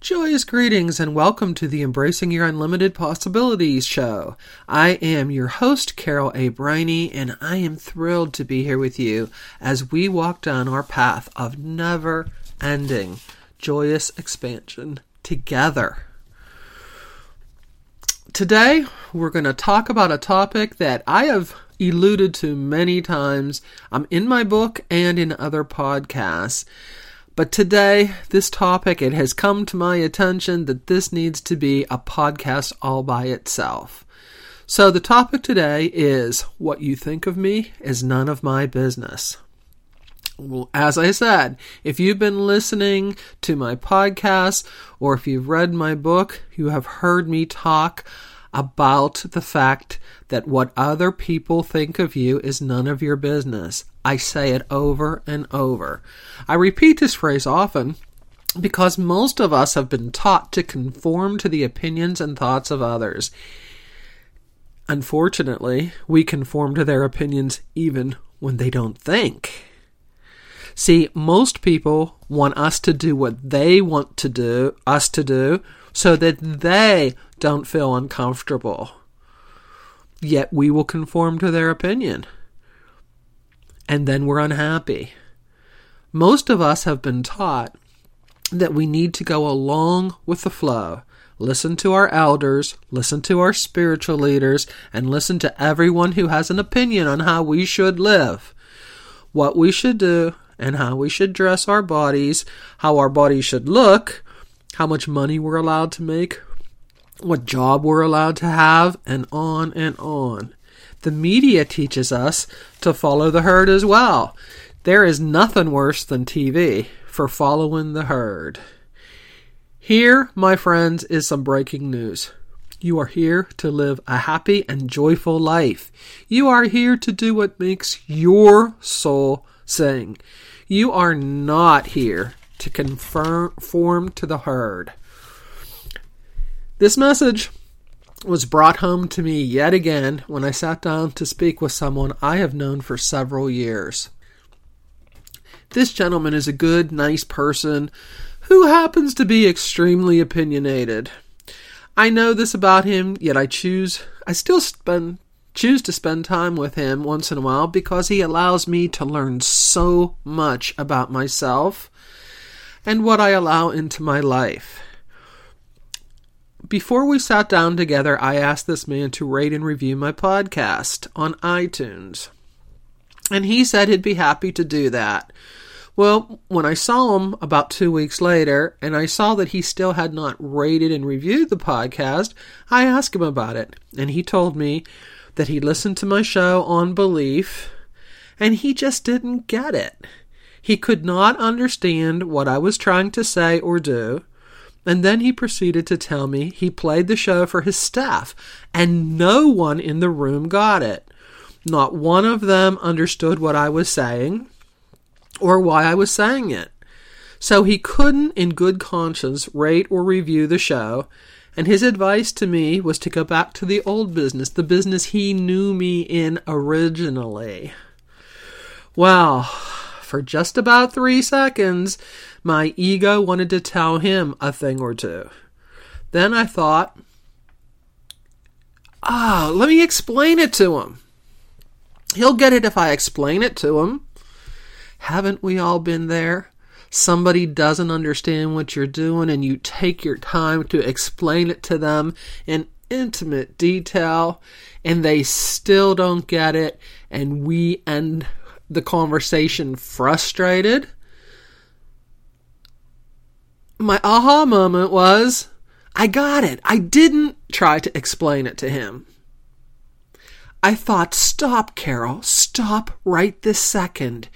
Joyous greetings and welcome to the Embracing Your Unlimited Possibilities Show. I am your host, Carol A. Briney, and I am thrilled to be here with you as we walk down our path of never-ending joyous expansion together. Today, we're going to talk about a topic that I have alluded to many times in my book and in other podcasts. But today, this topic, it has come to my attention that this needs to be a podcast all by itself. So the topic today is, what you think of me is none of my business. Well, as I said, if you've been listening to my podcast or if you've read my book, you have heard me talk about the fact that what other people think of you is none of your business. I say it over and over. I repeat this phrase often because most of us have been taught to conform to the opinions and thoughts of others. Unfortunately, we conform to their opinions even when they don't think. See, most people want us to do what they want to do, so that they don't feel uncomfortable. Yet we will conform to their opinion. And then we're unhappy. Most of us have been taught that we need to go along with the flow. Listen to our elders, listen to our spiritual leaders, and listen to everyone who has an opinion on how we should live, what we should do, and how we should dress our bodies, how our bodies should look, how much money we're allowed to make, what job we're allowed to have, and on and on. The media teaches us to follow the herd as well. There is nothing worse than TV for following the herd. Here, my friends, is some breaking news. You are here to live a happy and joyful life. You are here to do what makes your soul sing. You are not here to conform to the herd. This message was brought home to me yet again when I sat down to speak with someone I have known for several years. This gentleman is a good, nice person who happens to be extremely opinionated. I know this about him, yet I still choose to spend time with him once in a while because he allows me to learn so much about myself and what I allow into my life. Before we sat down together, I asked this man to rate and review my podcast on iTunes, and he said he'd be happy to do that. Well, when I saw him about 2 weeks later, and I saw that he still had not rated and reviewed the podcast, I asked him about it, and he told me that he listened to my show on Belief, and he just didn't get it. He could not understand what I was trying to say or do. And then he proceeded to tell me he played the show for his staff, and no one in the room got it. Not one of them understood what I was saying or why I was saying it. So he couldn't, in good conscience, rate or review the show, and his advice to me was to go back to the old business, the business he knew me in originally. Well, for just about 3 seconds, my ego wanted to tell him a thing or two. Then I thought, let me explain it to him. He'll get it if I explain it to him. Haven't we all been there? somebody doesn't understand what you're doing and you take your time to explain it to them in intimate detail and they still don't get it and we end the conversation frustrated. My aha moment was, I got it. I didn't try to explain it to him. I thought, stop, Carol. Stop right this second.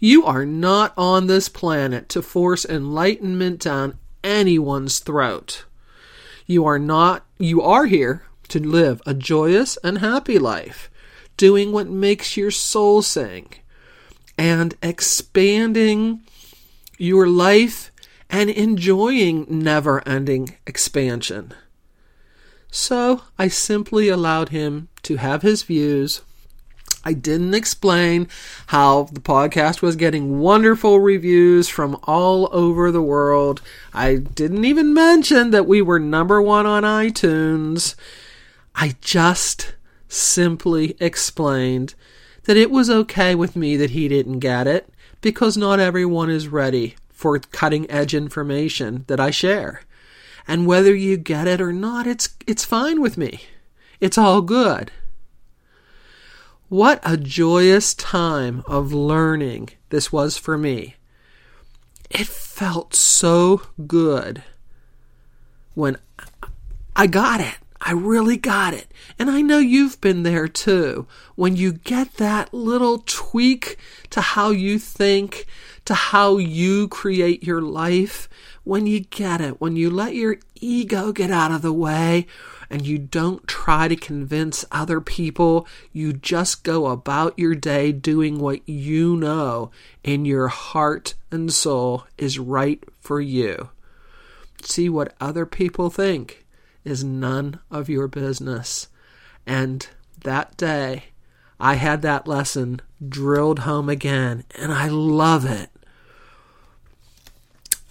You are not on this planet to force enlightenment down anyone's throat. You are not. You are here to live a joyous and happy life, doing what makes your soul sing, and expanding your life and enjoying never-ending expansion. So I simply allowed him to have his views. I didn't explain how the podcast was getting wonderful reviews from all over the world. I didn't even mention that we were #1 on iTunes. I just simply explained that it was okay with me that he didn't get it because not everyone is ready for cutting-edge information that I share. And whether you get it or not, it's fine with me. It's all good. What a joyous time of learning this was for me. It felt so good when I got it. I really got it. And I know you've been there too. When you get that little tweak to how you think, to how you create your life, when you get it, when you let your ego get out of the way and you don't try to convince other people, you just go about your day doing what you know in your heart and soul is right for you. See, what other people think is none of your business. And that day, I had that lesson drilled home again, and I love it.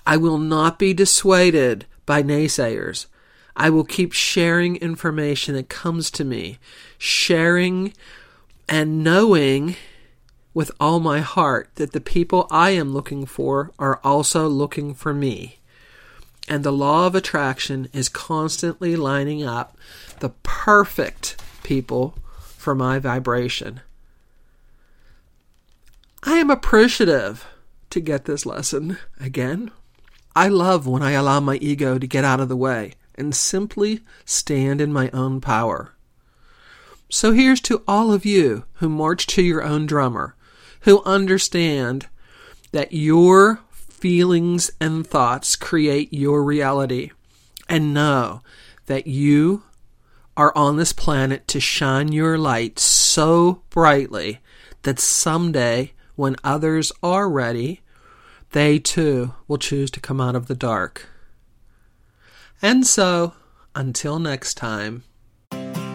I will not be dissuaded by naysayers. I will keep sharing information that comes to me, sharing and knowing with all my heart that the people I am looking for are also looking for me. And the law of attraction is constantly lining up the perfect people for my vibration. I am appreciative to get this lesson again. I love when I allow my ego to get out of the way and simply stand in my own power. So here's to all of you who march to your own drummer, who understand that your feelings and thoughts create your reality, and know that you are on this planet to shine your light so brightly that someday when others are ready, they too will choose to come out of the dark. And so, until next time,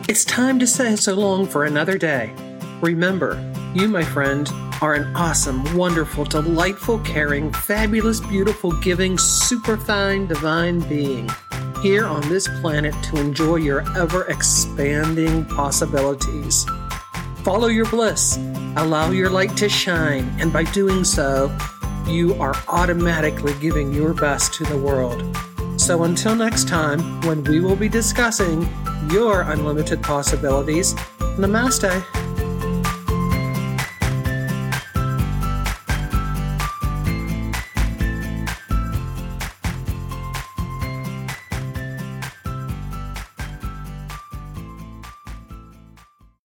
it's time to say so long for another day. Remember, you, my friend, are an awesome, wonderful, delightful, caring, fabulous, beautiful, giving, superfine, divine being here on this planet to enjoy your ever-expanding possibilities. Follow your bliss, allow your light to shine, and by doing so, you are automatically giving your best to the world. So until next time, when we will be discussing your unlimited possibilities, namaste.